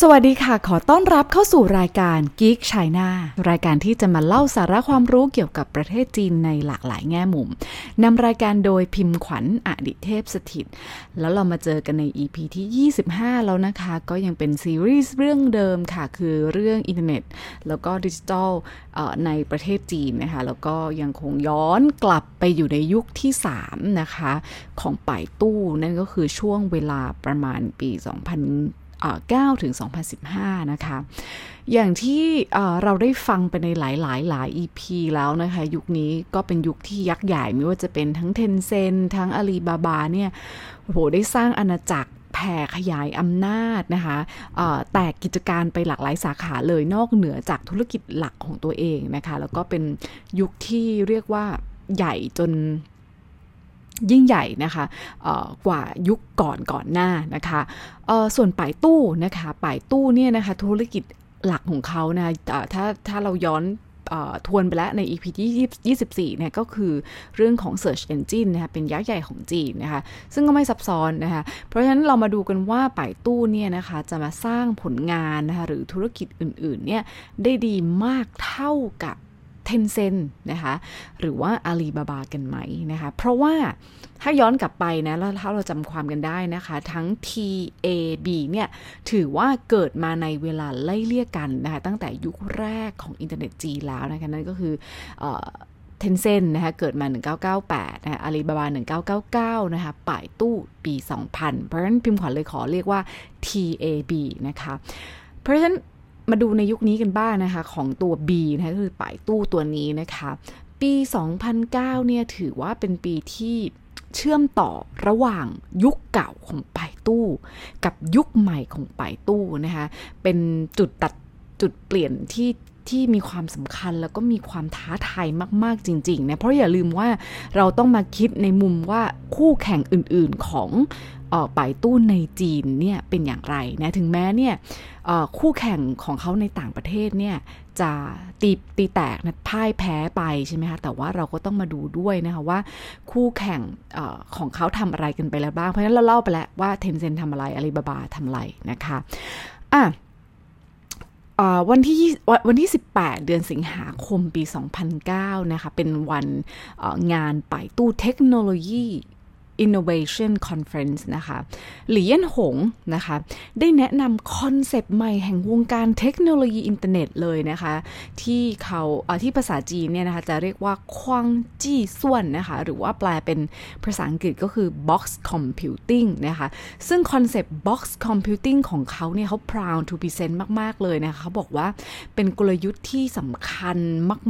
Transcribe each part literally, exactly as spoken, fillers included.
สวัสดีค่ะขอต้อนรับเข้าสู่รายการ Geek China รายการที่จะมาเล่าสาระความรู้เกี่ยวกับประเทศจีนในหลากหลายแง่มุมนำรายการโดยพิมพ์ขวัญอดิเทพสถิตแล้วเรามาเจอกันใน อี พี ที่ยี่สิบห้าแล้วนะคะก็ยังเป็นซีรีส์เรื่องเดิมค่ะคือเรื่องอินเทอร์เน็ตแล้วก็ดิจิทัลในประเทศจีนนะคะแล้วก็ยังคงย้อนกลับไปอยู่ในยุคที่สามนะคะของป่ายตู้นั่นก็คือช่วงเวลาประมาณปีสองพันเก้าถึงสองพันสิบห้านะคะอย่างที่เราได้ฟังไปในหลายหลายหลาย อี พี แล้วนะคะยุคนี้ก็เป็นยุคที่ยักษ์ใหญ่ไม่ว่าจะเป็นทั้ง Tencent ทั้ง Alibaba เนี่ยโหได้สร้างอาณาจักรแผ่ขยายอำนาจนะคะแตกกิจการไปหลากหลายสาขาเลยนอกเหนือจากธุรกิจหลักของตัวเองนะคะแล้วก็เป็นยุคที่เรียกว่าใหญ่จนยิ่งใหญ่นะคะกว่ายุคก่อนก่อนหน้านะคะส่วนป่ายตู้นะคะป่ายตู้เนี่ยนะคะธุรกิจหลักของเขานะถ้าถ้าเราย้อนทวนไปแล้วใน อี พี ที่ยี่สิบสี่เนี่ยก็คือเรื่องของ Search Engine นะคะเป็นยักษ์ใหญ่ของจีนนะคะซึ่งก็ไม่ซับซ้อนนะคะเพราะฉะนั้นเรามาดูกันว่าป่ายตู้เนี่ยนะคะจะมาสร้างผลงานนะคะหรือธุรกิจอื่นๆเนี่ยได้ดีมากเท่ากับTencent นะคะหรือว่า Alibaba กันไหมนะคะเพราะว่าถ้าย้อนกลับไปนะแล้วถ้าเราจำความกันได้นะคะทั้ง ที เอ บี เนี่ยถือว่าเกิดมาในเวลาไล่เลี่ยกันนะคะตั้งแต่ยุคแรกของอินเทอร์เน็ตจีนแล้วนะคะนั่นก็คือเอ่อ Tencent นะคะเกิดมาหนึ่งพันเก้าร้อยเก้าสิบแปดนะ Alibaba หนึ่งพันเก้าร้อยเก้าสิบเก้านะคะป่ายตู้ปีสองพันเพราะฉะนั้นพิมพ์ขวัญเลยขอเรียกว่า ที เอ บี นะคะเพราะฉะนั้นมาดูในยุคนี้กันบ้าง น, นะคะของตัว B นะคะคือป่ายตู้ตัวนี้นะคะปีสองพันเก้าเนี่ยถือว่าเป็นปีที่เชื่อมต่อระหว่างยุคเก่าของป่ายตู้กับยุคใหม่ของป่ายตู้นะคะเป็นจุดตัดจุดเปลี่ยนที่ที่มีความสำคัญแล้วก็มีความท้าทายมากๆจริงๆนะเพราะอย่าลืมว่าเราต้องมาคิดในมุมว่าคู่แข่งอื่นๆของเอ่อป่ายตู้ในจีนเนี่ยเป็นอย่างไรนะถึงแม้เนี่ยเอ่อคู่แข่งของเขาในต่างประเทศเนี่ยจะตีตีแตกนะพ่ายแพ้ไปใช่ไหมคะแต่ว่าเราก็ต้องมาดูด้วยนะคะว่าคู่แข่งเอ่อของเขาทำอะไรกันไปแล้วบ้างเพราะฉะนั้นเราเล่าไปแล้วว่า Tencent ทำอะไร Alibaba ทำอะไรนะคะอ่ะวันที่วันที่สิบแปดเดือนสิงหาคมปีสองพันเก้านะคะเป็นวันงานป่ายตู้เทคโนโลยีInnovation Conference นะคะหลี่เย่นหงนะคะได้แนะนำคอนเซปต์ใหม่แห่งวงการเทคโนโลยีอินเทอร์เน็ตเลยนะคะที่เขาที่ภาษาจีนเนี่ยนะคะจะเรียกว่าควางจี้ส่วนนะคะหรือว่าแปลเป็นภาษาอังกฤษก็คือ Box Computing นะคะซึ่งคอนเซปต์ Box Computing ของเขาเนี่ยเขา proud to present มากๆเลยนะคะเขาบอกว่าเป็นกลยุทธ์ที่สำคัญ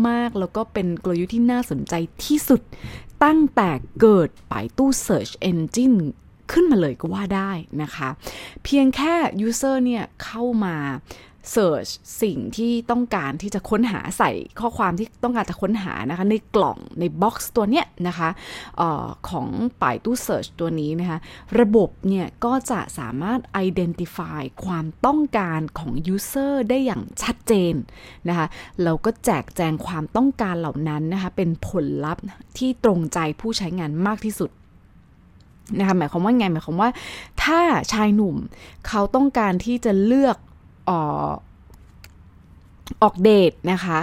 มากๆแล้วก็เป็นกลยุทธ์ที่น่าสนใจที่สุดตั้งแต่เกิดป่ายตู้ Search Engine ขึ้นมาเลยก็ว่าได้นะคะเพียงแค่ user เนี่ยเข้ามา search สิ่งที่ต้องการที่จะค้นหาใส่ข้อความที่ต้องการจะค้นหานะคะในกล่องใน box ตัวเนี้ยนะคะเอ่อของป่ายตู้ Search ตัวนี้นะคะระบบเนี่ยก็จะสามารถ identify ความต้องการของ user ได้อย่างชัดเจนนะคะแล้วก็แจกแจงความต้องการเหล่านั้นนะคะเป็นผลลัพธ์ที่ตรงใจผู้ใช้งานมากที่สุดนะคะหมายความว่าไงหมายความว่าถ้าชายหนุ่มเขาต้องการที่จะเลือกออกเดทนะคะ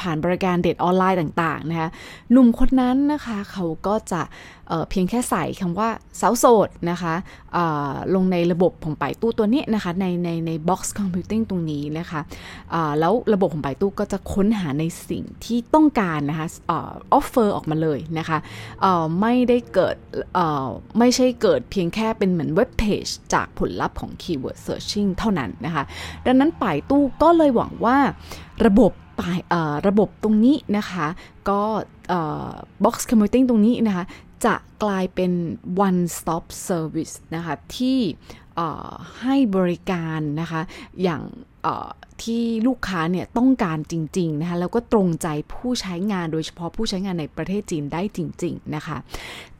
ผ่านบริการเดทออนไลน์ต่างๆนะคะหนุ่มคนนั้นนะคะเขาก็จะ เอ่อ เพียงแค่ใส่คำว่าสาวโสดนะคะลงในระบบของป่ายตู้ตัวนี้นะคะในในใน Box Computing ตรงนี้นะคะแล้วระบบของป่ายตู้ก็จะค้นหาในสิ่งที่ต้องการนะคะออฟเฟอร์ออกมาเลยนะคะไม่ได้เกิดไม่ใช่เกิดเพียงแค่เป็นเหมือนเว็บเพจจากผลลัพธ์ของ Keyword Searching เท่านั้นนะคะดังนั้นป่ายตู้ก็เลยหวังว่าระบบป่ายระบบตรงนี้นะคะก็Box Computing ตรงนี้นะคะจะกลายเป็น one stop service นะคะที่ให้บริการนะคะอย่างที่ลูกค้าเนี่ยต้องการจริงๆนะคะแล้วก็ตรงใจผู้ใช้งานโดยเฉพาะผู้ใช้งานในประเทศจีนได้จริงๆนะคะ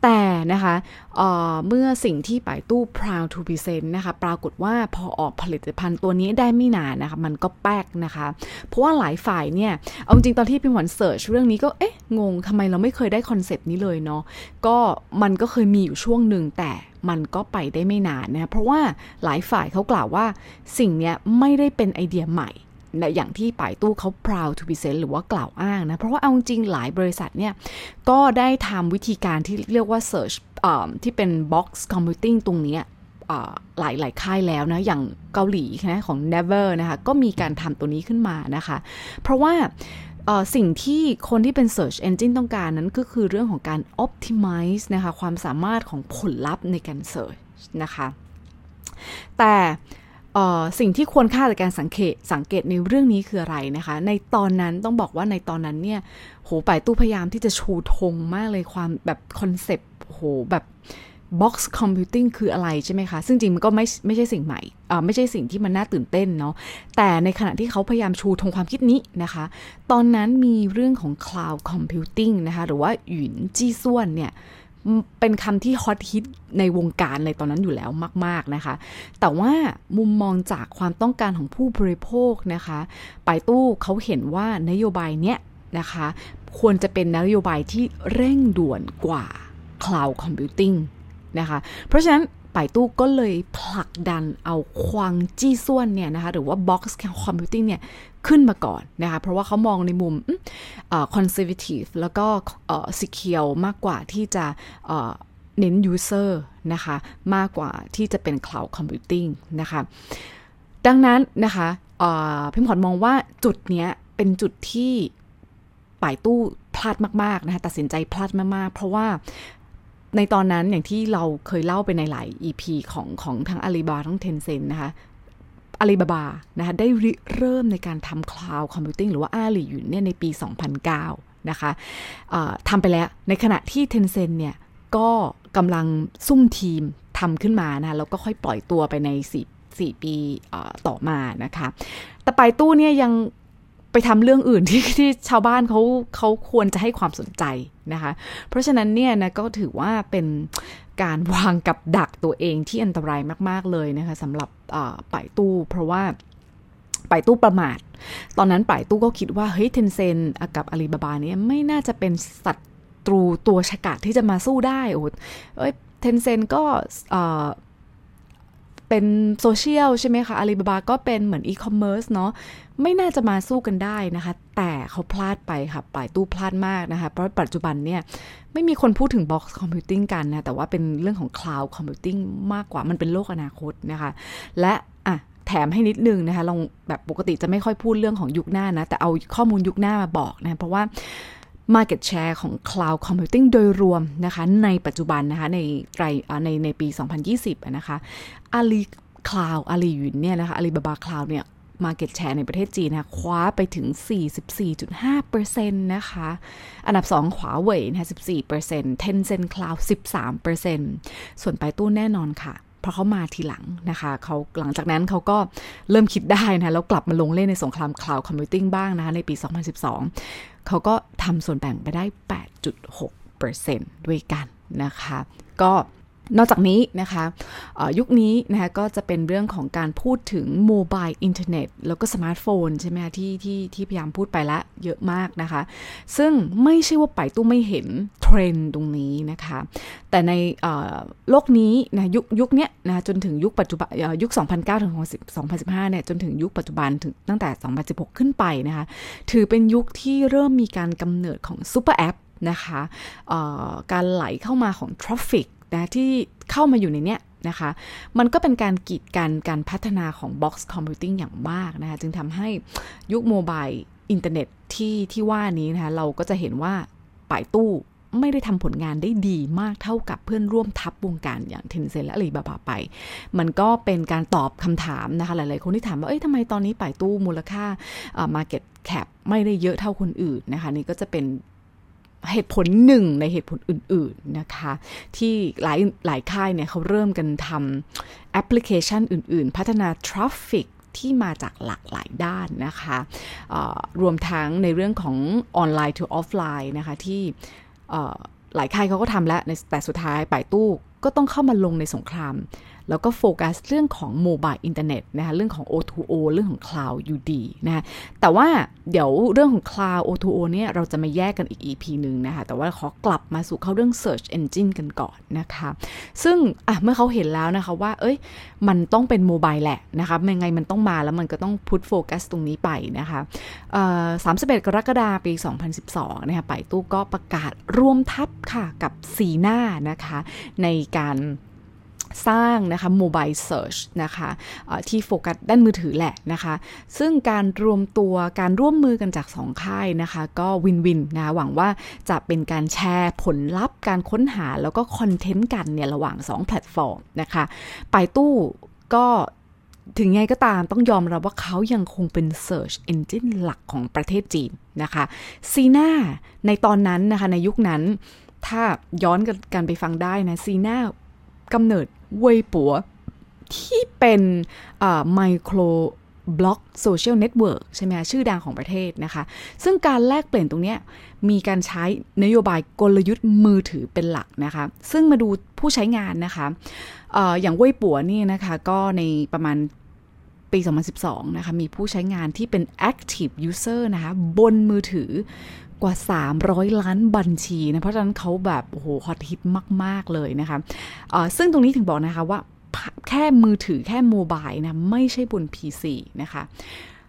แต่นะคะเอ่อเมื่อสิ่งที่ป่ายตู้ proud to present นะคะปรากฏว่าพอออกผลิตภัณฑ์ตัวนี้ได้ไม่นานนะคะมันก็แป๊กนะคะเพราะว่าหลายฝ่ายเนี่ยเอาจริงตอนที่พี่หวนเสิร์ชเรื่องนี้ก็เอ๊ะงงทำไมเราไม่เคยได้คอนเซปต์นี้เลยเนาะก็มันก็เคยมีอยู่ช่วงนึงแต่มันก็ไปได้ไม่นานนะคะเพราะว่าหลายฝ่ายเขากล่าวว่าสิ่งเนี้ยไม่ได้เป็นไอเดียใหม่นะอย่างที่ป่ายตู้เขา proud to present หรือว่ากล่าวอ้างนะเพราะว่าเอาจริงหลายบริษัทเนี่ยก็ได้ทำวิธีการที่เรียกว่า search ที่เป็น box computing ตรงนี้หลายๆค่ายแล้วนะอย่างเกาหลีนะของ Naver นะคะก็มีการทำตัวนี้ขึ้นมานะคะเพราะว่าสิ่งที่คนที่เป็น search engine ต้องการนั้นก็คือเรื่องของการ optimize นะคะความสามารถของผลลัพธ์ในการ search นะคะแต่สิ่งที่ควรค่าจากการสังเกตสังเกตในเรื่องนี้คืออะไรนะคะในตอนนั้นต้องบอกว่าในตอนนั้นเนี่ยโหป่ายตู้พยายามที่จะชูธงมากเลยความแบบคอนเซปต์โหแบบบ็อกซ์คอมพิวติ้งคืออะไรใช่ไหมคะซึ่งจริงมันก็ไม่ไม่ใช่สิ่งใหม่อ่าไม่ใช่สิ่งที่มันน่าตื่นเต้นเนาะแต่ในขณะที่เขาพยายามชูธงความคิดนี้นะคะตอนนั้นมีเรื่องของ Cloud Computing นะคะหรือว่าหยินจี้ซ่วนเนี่ยเป็นคำที่ฮอตฮิตในวงการเลยตอนนั้นอยู่แล้วมากๆนะคะแต่ว่ามุมมองจากความต้องการของผู้บริโภคนะคะป่ายตู้เขาเห็นว่านโยบายเนี้ยนะคะควรจะเป็นนโยบายที่เร่งด่วนกว่า Cloud Computing นะคะเพราะฉะนั้นป่ายตู้ก็เลยผลักดันเอาควางจี้ซ่วนเนี่ยนะคะหรือว่า Box Computing เนี่ยขึ้นมาก่อนนะคะเพราะว่าเขามองในมุมเอ่อ conservative แล้วก็เอ่อ secure มากกว่าที่จะเอ่อเน้น user นะคะมากกว่าที่จะเป็น cloud computing นะคะดังนั้นนะคะเอ่อพิมพ์ขอมองว่าจุดเนี้ยเป็นจุดที่ป่ายตู้พลาดมากๆนะคะตัดสินใจพลาดมากๆเพราะว่าในตอนนั้นอย่างที่เราเคยเล่าไปในหลาย อี พี ของของทั้ง Alibaba ทั้ง Tencent นะคะ Alibaba นะคะได้ริเริ่มในการทำ Cloud Computing หรือว่าอาหลี่หยุนเนี่ยในปีสองพันเก้านะคะเอ่อทำไปแล้วในขณะที่ Tencent เนี่ยก็กำลังซุ่มทีมทำขึ้นมานะแล้วก็ค่อยปล่อยตัวไปในสี่ปีต่อมานะคะแต่ป่ายตู้เนี่ยยังไปทำเรื่องอื่นที่ที่ชาวบ้านเขาเขาควรจะให้ความสนใจนะคะเพราะฉะนั้นเนี่ยนะก็ถือว่าเป็นการวางกับดักตัวเองที่อันตรายมากๆเลยนะคะสำหรับป่ายตู้เพราะว่าป่ายตู้ประมาทตอนนั้นป่ายตู้ก็คิดว่าเฮ้ย Tencent กับ Alibaba เนี่ยไม่น่าจะเป็นศัตรูตัวฉกาจที่จะมาสู้ได้โอ้เอ้ย Tencent ก็เป็นโซเชียลใช่ไหมคะอาลีบาบาก็เป็นเหมือนอีคอมเมิร์ซเนาะไม่น่าจะมาสู้กันได้นะคะแต่เขาพลาดไปค่ะป่ายตู้พลาดมากนะคะเพราะปัจจุบันเนี่ยไม่มีคนพูดถึง Box Computing กันนะแต่ว่าเป็นเรื่องของ Cloud Computing มากกว่ามันเป็นโลกอนาคตนะคะและอ่ะแถมให้นิดนึงนะคะลองแบบปกติจะไม่ค่อยพูดเรื่องของยุคหน้านะแต่เอาข้อมูลยุคหน้ามาบอกนะเพราะว่า market share ของ Cloud Computing โดยรวมนะคะในปัจจุบันนะคะในไตรในในปีสองพันยี่สิบอ่ะนะคะAli Cloud อาลีหยุนเนี่ยนะคะ Alibaba Cloud เนี่ย market share ในประเทศจีนนะคว้าไปถึง สี่สิบสี่จุดห้าเปอร์เซ็นต์ นะคะอันดับสอง Huawei นะ สิบสี่เปอร์เซ็นต์ Tencent Cloud สิบสามเปอร์เซ็นต์ ส่วนป่ายตู้แน่นอนค่ะเพราะเขามาทีหลังนะคะเขาหลังจากนั้นเขาก็เริ่มคิดได้นะแล้วกลับมาลงเล่นในสงคราม Cloud Computing บ้างนะคะในปีสองพันสิบสองเขาก็ทำส่วนแบ่งไปได้ แปดจุดหกเปอร์เซ็นต์ ด้วยกันนะคะก็นอกจากนี้นะคะยุคนี้นะคะก็จะเป็นเรื่องของการพูดถึง Mobile Internet แล้วก็สมาร์ทโฟนใช่ไหมคะที่ที่ที่พยายามพูดไปละเยอะมากนะคะซึ่งไม่ใช่ว่าป่ายตู้ไม่เห็นเทรนด์ตรงนี้นะคะแต่ในโลกนี้นะยุคยุคเนี้ยนะจนถึงยุคปัจจุบันยุคสองพันเก้าถึงสองพันสิบห้าเนี่ยจนถึงยุคปัจจุบันถึงตั้งแต่สองพันสิบหกขึ้นไปนะคะถือเป็นยุคที่เริ่มมีการกำเนิดของซุปเปอร์แอปนะคะการไหลเข้ามาของทราฟฟิกนะที่เข้ามาอยู่ในเนี้ยนะคะมันก็เป็นการกีดกันการพัฒนาของ Box Computing อย่างมากนะคะจึงทำให้ยุค Mobile Internet ที่ที่ว่านี้นะคะเราก็จะเห็นว่าป่ายตู้ไม่ได้ทำผลงานได้ดีมากเท่ากับเพื่อนร่วมทัพวงการอย่าง Tencent และ Alibaba ไปมันก็เป็นการตอบคำถามนะคะหลายๆคนที่ถามว่าเอ้ยทำไมตอนนี้ป่ายตู้มูลค่าเอ่อ Market Cap ไม่ได้เยอะเท่าคนอื่นนะคะนี่ก็จะเป็นเหตุผลหนึ่งในเหตุผลอื่นๆนะคะที่หลายหลายค่ายเนี่ยเขาเริ่มกันทำแอปพลิเคชันอื่นๆพัฒนาทราฟฟิกที่มาจากหลากหลายด้านนะคะรวมทั้งในเรื่องของออนไลน์ to ออฟไลน์นะคะที่ หลายค่ายเขาก็ทำแล้วแต่สุดท้ายป่ายตู้ก็ต้องเข้ามาลงในสงครามแล้วก็โฟกัสเรื่องของ Mobile Internet นะคะเรื่องของ โอ ทู โอ เรื่องของ Cloud อยู่ดีนะคะแต่ว่าเดี๋ยวเรื่องของ Cloud โอ ทู โอ เนี่ยเราจะมาแยกกันอีก อี พี นึงนะคะแต่ว่าขอกลับมาสู่เข้าเรื่อง Search Engine กันก่อนนะคะซึ่งอ่ะเมื่อเขาเห็นแล้วนะคะว่าเอ้ยมันต้องเป็น Mobile แหละนะคะยังไงมันต้องมาแล้วมันก็ต้องพุทโฟกัสตรงนี้ไปนะคะเอ่อสามสิบเอ็ดกรกฎาคมปีสองพันสิบสองนะคะป่ายตู้ก็ประกาศร่วมทัพค่ะกับ Sina นะคะในการสร้างนะคะ Mobile Search นะคะที่โฟกัสด้านมือถือแหละนะคะซึ่งการรวมตัวการร่วมมือกันจากสองค่ายนะคะก็วินวินนะหวังว่าจะเป็นการแชร์ผลลัพธ์การค้นหาแล้วก็คอนเทนต์กันเนี่ยระหว่างสองแพลตฟอร์มนะคะป่ายตู้ก็ถึงไงก็ตามต้องยอมรับว่าเขายังคงเป็น Search Engine หลักของประเทศจีนนะคะซีน่าในตอนนั้นนะคะในยุคนั้นถ้าย้อนกันไปฟังได้นะซีน่ากำเนิดเว่ยปัวที่เป็นไมโครบล็อกโซเชียลเน็ตเวิร์กใช่ไหมคะชื่อดังของประเทศนะคะซึ่งการแลกเปลี่ยนตรงนี้มีการใช้นโยบายกลยุทธ์มือถือเป็นหลักนะคะซึ่งมาดูผู้ใช้งานนะคะ เอ่อ อย่างเว่ยปัวนี่นะคะก็ในประมาณปีสองพันสิบสองนะคะมีผู้ใช้งานที่เป็น active user นะคะบนมือถือกว่าสามร้อยล้านบัญชีนะเพราะฉะนั้นเขาแบบโอ้โหฮอตฮิตมากๆเลยนะคะเอ่อซึ่งตรงนี้ถึงบอกนะคะว่าแค่มือถือแค่โมบายนะไม่ใช่บน พี ซี นะคะ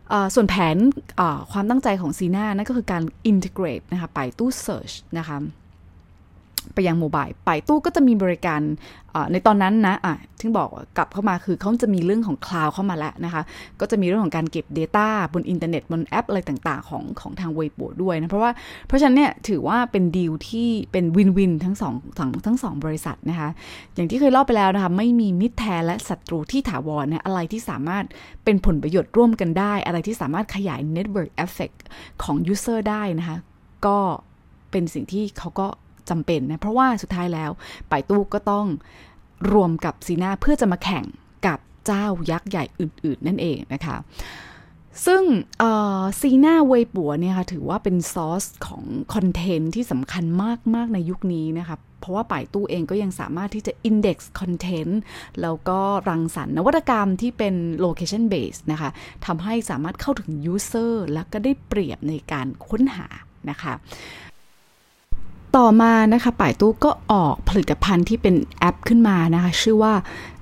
เอ่อส่วนแผนเอ่อความตั้งใจของซีน่านั่นก็คือการ integrate นะคะไปตู้ search นะคะไปยังโมบายไปตู้ก็จะมีบริการในตอนนั้นนะอ่ะถึงบอกกลับเข้ามาคือเขาจะมีเรื่องของ Cloud เข้ามาแล้วนะคะก็จะมีเรื่องของการเก็บ Data บนอินเทอร์เน็ตบนแอปอะไรต่างๆของของทาง Weibo ด้วยนะเพราะว่าเพราะฉะนั้นเนี่ยถือว่าเป็นดีลที่เป็นวินวินทั้งสองทั้งทั้งสองบริษัทนะคะอย่างที่เคยเล่าไปแล้วนะคะไม่มีมิตรแท้และศัตรูที่ถาวรนะอะไรที่สามารถเป็นผลประโยชน์ร่วมกันได้อะไรที่สามารถขยาย Network Effect ของ User ได้นะคะก็เป็นสิ่งที่เขาก็จำเป็นนะเพราะว่าสุดท้ายแล้วป่ายตู้ก็ต้องรวมกับซีน่าเพื่อจะมาแข่งกับเจ้ายักษ์ใหญ่อื่นๆนั่นเองนะคะซึ่งซีน่าเว่ยปัวเนี่ยค่ะถือว่าเป็นซอร์สของคอนเทนต์ที่สำคัญมากๆในยุคนี้นะคะเพราะว่าป่ายตู้เองก็ยังสามารถที่จะ index content แล้วก็รังสรรค์นวัตกรรมที่เป็น location based นะคะทำให้สามารถเข้าถึง user แล้วก็ได้เปรียบในการค้นหานะคะต่อมานะคะป่ายตู้ก็ออกผลิตภัณฑ์ที่เป็นแอปขึ้นมานะคะชื่อว่า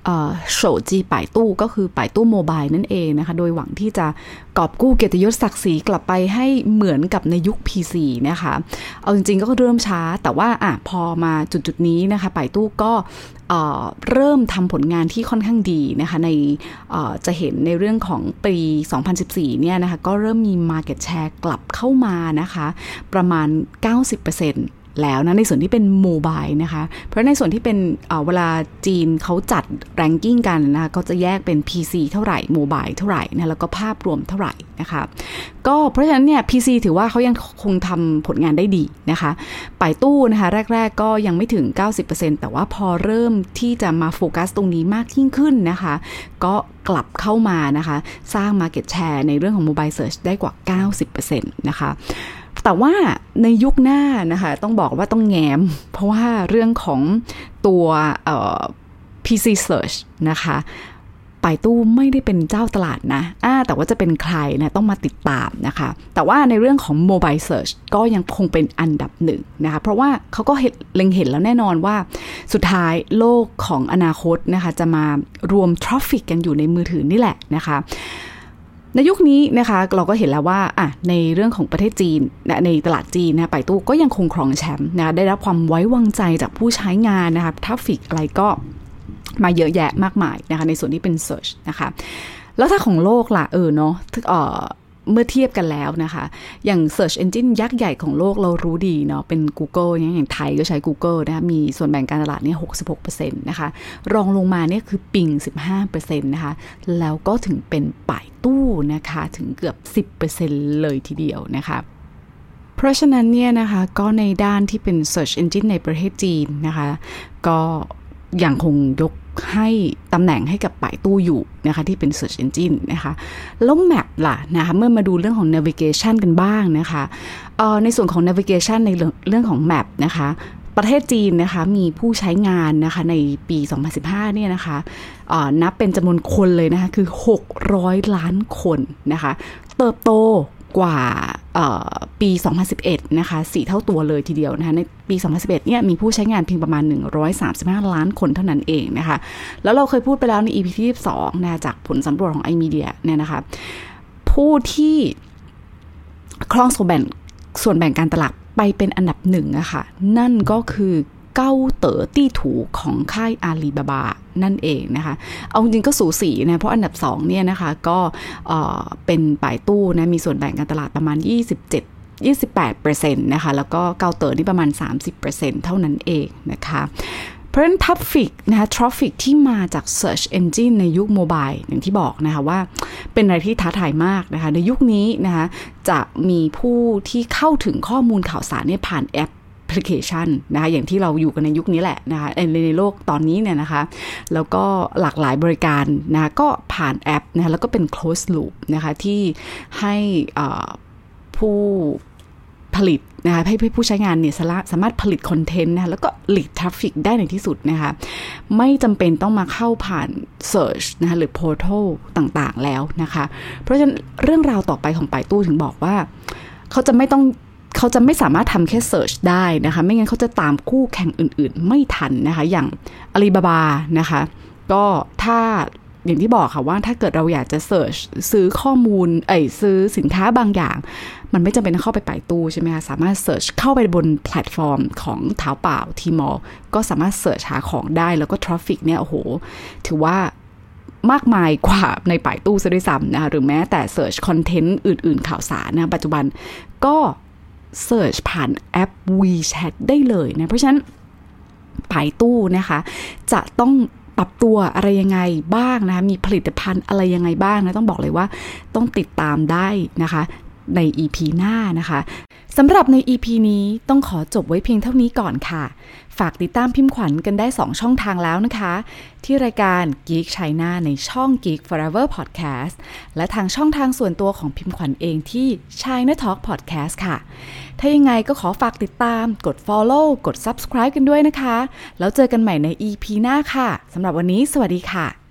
เอ่อโฉจีป่ายตู้ก็คือป่ายตู้โมบายนั่นเองนะคะโดยหวังที่จะกอบกู้เกียรติยศศักดิ์ศรีกลับไปให้เหมือนกับในยุค พี ซี นะคะเอาจริงๆก็เริ่มช้าแต่ว่าอ่ะพอมาจุดๆนี้นะคะป่ายตู้ก็เอ่อเริ่มทำผลงานที่ค่อนข้างดีนะคะในเอ่อจะเห็นในเรื่องของปีสองพันสิบสี่เนี่ยนะคะก็เริ่มมี market share กลับเข้ามานะคะประมาณ เก้าสิบเปอร์เซ็นต์แล้วนะในส่วนที่เป็นโมบายนะคะเพราะในส่วนที่เป็นเวลาจีนเขาจัดแรงกิ้งกันนะคะเขาจะแยกเป็น พี ซี เท่าไหร่โมบายเท่าไหร่นะแล้วก็ภาพรวมเท่าไหร่นะคะก็เพราะฉะนั้นเนี่ย พี ซี ถือว่าเขายังคงทำผลงานได้ดีนะคะป่ายตู้นะคะแรกๆก็ยังไม่ถึง เก้าสิบเปอร์เซ็นต์ แต่ว่าพอเริ่มที่จะมาโฟกัสตรงนี้มากยิ่งขึ้นนะคะก็กลับเข้ามานะคะสร้าง market share ในเรื่องของ mobile search ได้กว่า เก้าสิบเปอร์เซ็นต์ นะคะแต่ว่าในยุคหน้านะคะต้องบอกว่าต้องแง้มเพราะว่าเรื่องของตัวเอ่อ พี ซี Search นะคะป่ายตู้ไม่ได้เป็นเจ้าตลาดนะอ่าแต่ว่าจะเป็นใครนะต้องมาติดตามนะคะแต่ว่าในเรื่องของ Mobile Search ก็ยังคงเป็นอันดับหนึ่งนะคะเพราะว่าเขาก็เล็งเห็นแล้วแน่นอนว่าสุดท้ายโลกของอนาคตนะคะจะมารวมทราฟฟิกกันอยู่ในมือถือนี่แหละนะคะในยุคนี้นะคะเราก็เห็นแล้วว่าอ่ะในเรื่องของประเทศจีนนะในตลาดจีนนะป่ายตู้ก็ยังคงครองแชมป์นะได้รับความไว้วางใจจากผู้ใช้งานนะคะทราฟฟิกอะไรก็มาเยอะแยะมากมายนะคะในส่วนที่เป็นเสิร์ชนะคะแล้วถ้าของโลกล่ะเออเนาะเอ่อเมื่อเทียบกันแล้วนะคะอย่าง Search Engine ยักษ์ใหญ่ของโลกเรารู้ดีเนาะเป็น Google อย่างอย่างไทยก็ใช้ Google นะคะมีส่วนแบ่งการตลาดเนี่ย หกสิบหกเปอร์เซ็นต์ นะคะรองลงมาเนี่ยคือ Bing สิบห้าเปอร์เซ็นต์ นะคะแล้วก็ถึงเป็นป่ายตู้นะคะถึงเกือบ สิบเปอร์เซ็นต์ เลยทีเดียวนะคะเพราะฉะนั้นเนี่ยนะคะก็ในด้านที่เป็น Search Engine ในประเทศจีนนะคะก็ยังคงยกให้ตำแหน่งให้กับป่ายตู้อยู่นะคะที่เป็น Search Engine นะคะแล้วแมปล่ะนะคะเมื่อมาดูเรื่องของ Navigation กันบ้างนะคะเอ่อในส่วนของ Navigation ในเรื่องของแมปนะคะ ประเทศจีนนะคะมีผู้ใช้งานนะคะในปีสองพันสิบห้าเนี่ยนะคะนับเป็นจำนวนคนเลยนะคะคือหกร้อยล้านคนนะคะเติบโตกว่าปีสองพันสิบเอ็ดนะคะสี่เท่าตัวเลยทีเดียวนะคะในปีสองพันสิบเอ็ดเนี่ยมีผู้ใช้งานเพียงประมาณหนึ่งร้อยสามสิบห้าล้านคนเท่านั้นเองนะคะแล้วเราเคยพูดไปแล้วใน อี พี ที่ยี่สิบสองนะจากผลสำรวจของ iMedia เนี่ยนะคะผู้ที่ครองส่วนแบ่งส่วนแบ่งการตลาดไปเป็นอันดับหนึ่งนะคะนั่นก็คือเก้าเต๋อตี้ถูของค่ายอาลีบาบานั่นเองนะคะเอาจริงก็สูสีนะเพราะอันดับสองเนี่ยนะคะก็เอ่อเป็นป่ายตู้นะมีส่วนแบ่งการตลาดประมาณยี่สิบเจ็ด ยี่สิบแปดเปอร์เซ็นต์ นะคะแล้วก็เก้าเต๋อนี่ประมาณ สามสิบเปอร์เซ็นต์ เท่านั้นเองนะคะเพราะฉะนั้นทราฟฟิกนะคะทราฟฟิกที่มาจาก Search Engine ในยุคโมบายอย่างที่บอกนะคะว่าเป็นอะไรที่ท้าทายมากนะคะในยุคนี้นะคะจะมีผู้ที่เข้าถึงข้อมูลข่าวสารเนี่ยผ่านแอปแอปพลิเคชันนะคะอย่างที่เราอยู่กันในยุคนี้แหละนะคะในโลกตอนนี้เนี่ยนะคะแล้วก็หลากหลายบริการนะก็ผ่านแอปนะคะแล้วก็เป็น closed loop นะคะที่ให้ผู้ผลิตนะคะให้ผู้ใช้งานเนี่ยสามารถผลิตคอนเทนต์นะคะแล้วก็ lead traffic ได้ในที่สุดนะคะไม่จำเป็นต้องมาเข้าผ่าน search นะคะหรือ portal ต่างๆแล้วนะคะเพราะฉะนั้นเรื่องราวต่อไปของป่ายตู้ถึงบอกว่าเขาจะไม่ต้องเขาจะไม่สามารถทำแค่ search ได้นะคะไม่งั้นเขาจะตามคู่แข่งอื่นๆไม่ทันนะคะอย่าง Alibaba นะคะก็ถ้าอย่างที่บอกค่ะว่าถ้าเกิดเราอยากจะ search ซื้อข้อมูลเอ้ยซื้อสินค้าบางอย่างมันไม่จำเป็นต้องเข้าไปป่ายตู้ใช่ไหมคะสามารถ search เข้าไปบนแพลตฟอร์มของถาวเป่า Tmall ก็สามารถ search หาของได้แล้วก็ traffic เนี่ยโอ้โหถือว่ามากมายกว่าในป่ายตู้ซะด้วยซ้ำนะคะหรือแม้แต่ search content อื่นๆข่าวสารนะปัจจุบันก็เสิร์ชผ่านแอป WeChat ได้เลยนะเพราะฉะนั้นป่ายตู้นะคะจะต้องปรับตัวอะไรยังไงบ้างนะมีผลิตภัณฑ์อะไรยังไงบ้างนะต้องบอกเลยว่าต้องติดตามได้นะคะใน อี พี หน้านะคะสำหรับใน อี พี นี้ต้องขอจบไว้เพียงเท่านี้ก่อนค่ะฝากติดตามพิมพ์ขวัญกันได้สองช่องทางแล้วนะคะที่รายการ Geek China ในช่อง Geek Forever Podcast และทางช่องทางส่วนตัวของพิมพ์ขวัญเองที่ China Talk Podcast ค่ะถ้ายังไงก็ขอฝากติดตามกด follow กด subscribe กันด้วยนะคะแล้วเจอกันใหม่ใน อี พี หน้าค่ะสำหรับวันนี้สวัสดีค่ะ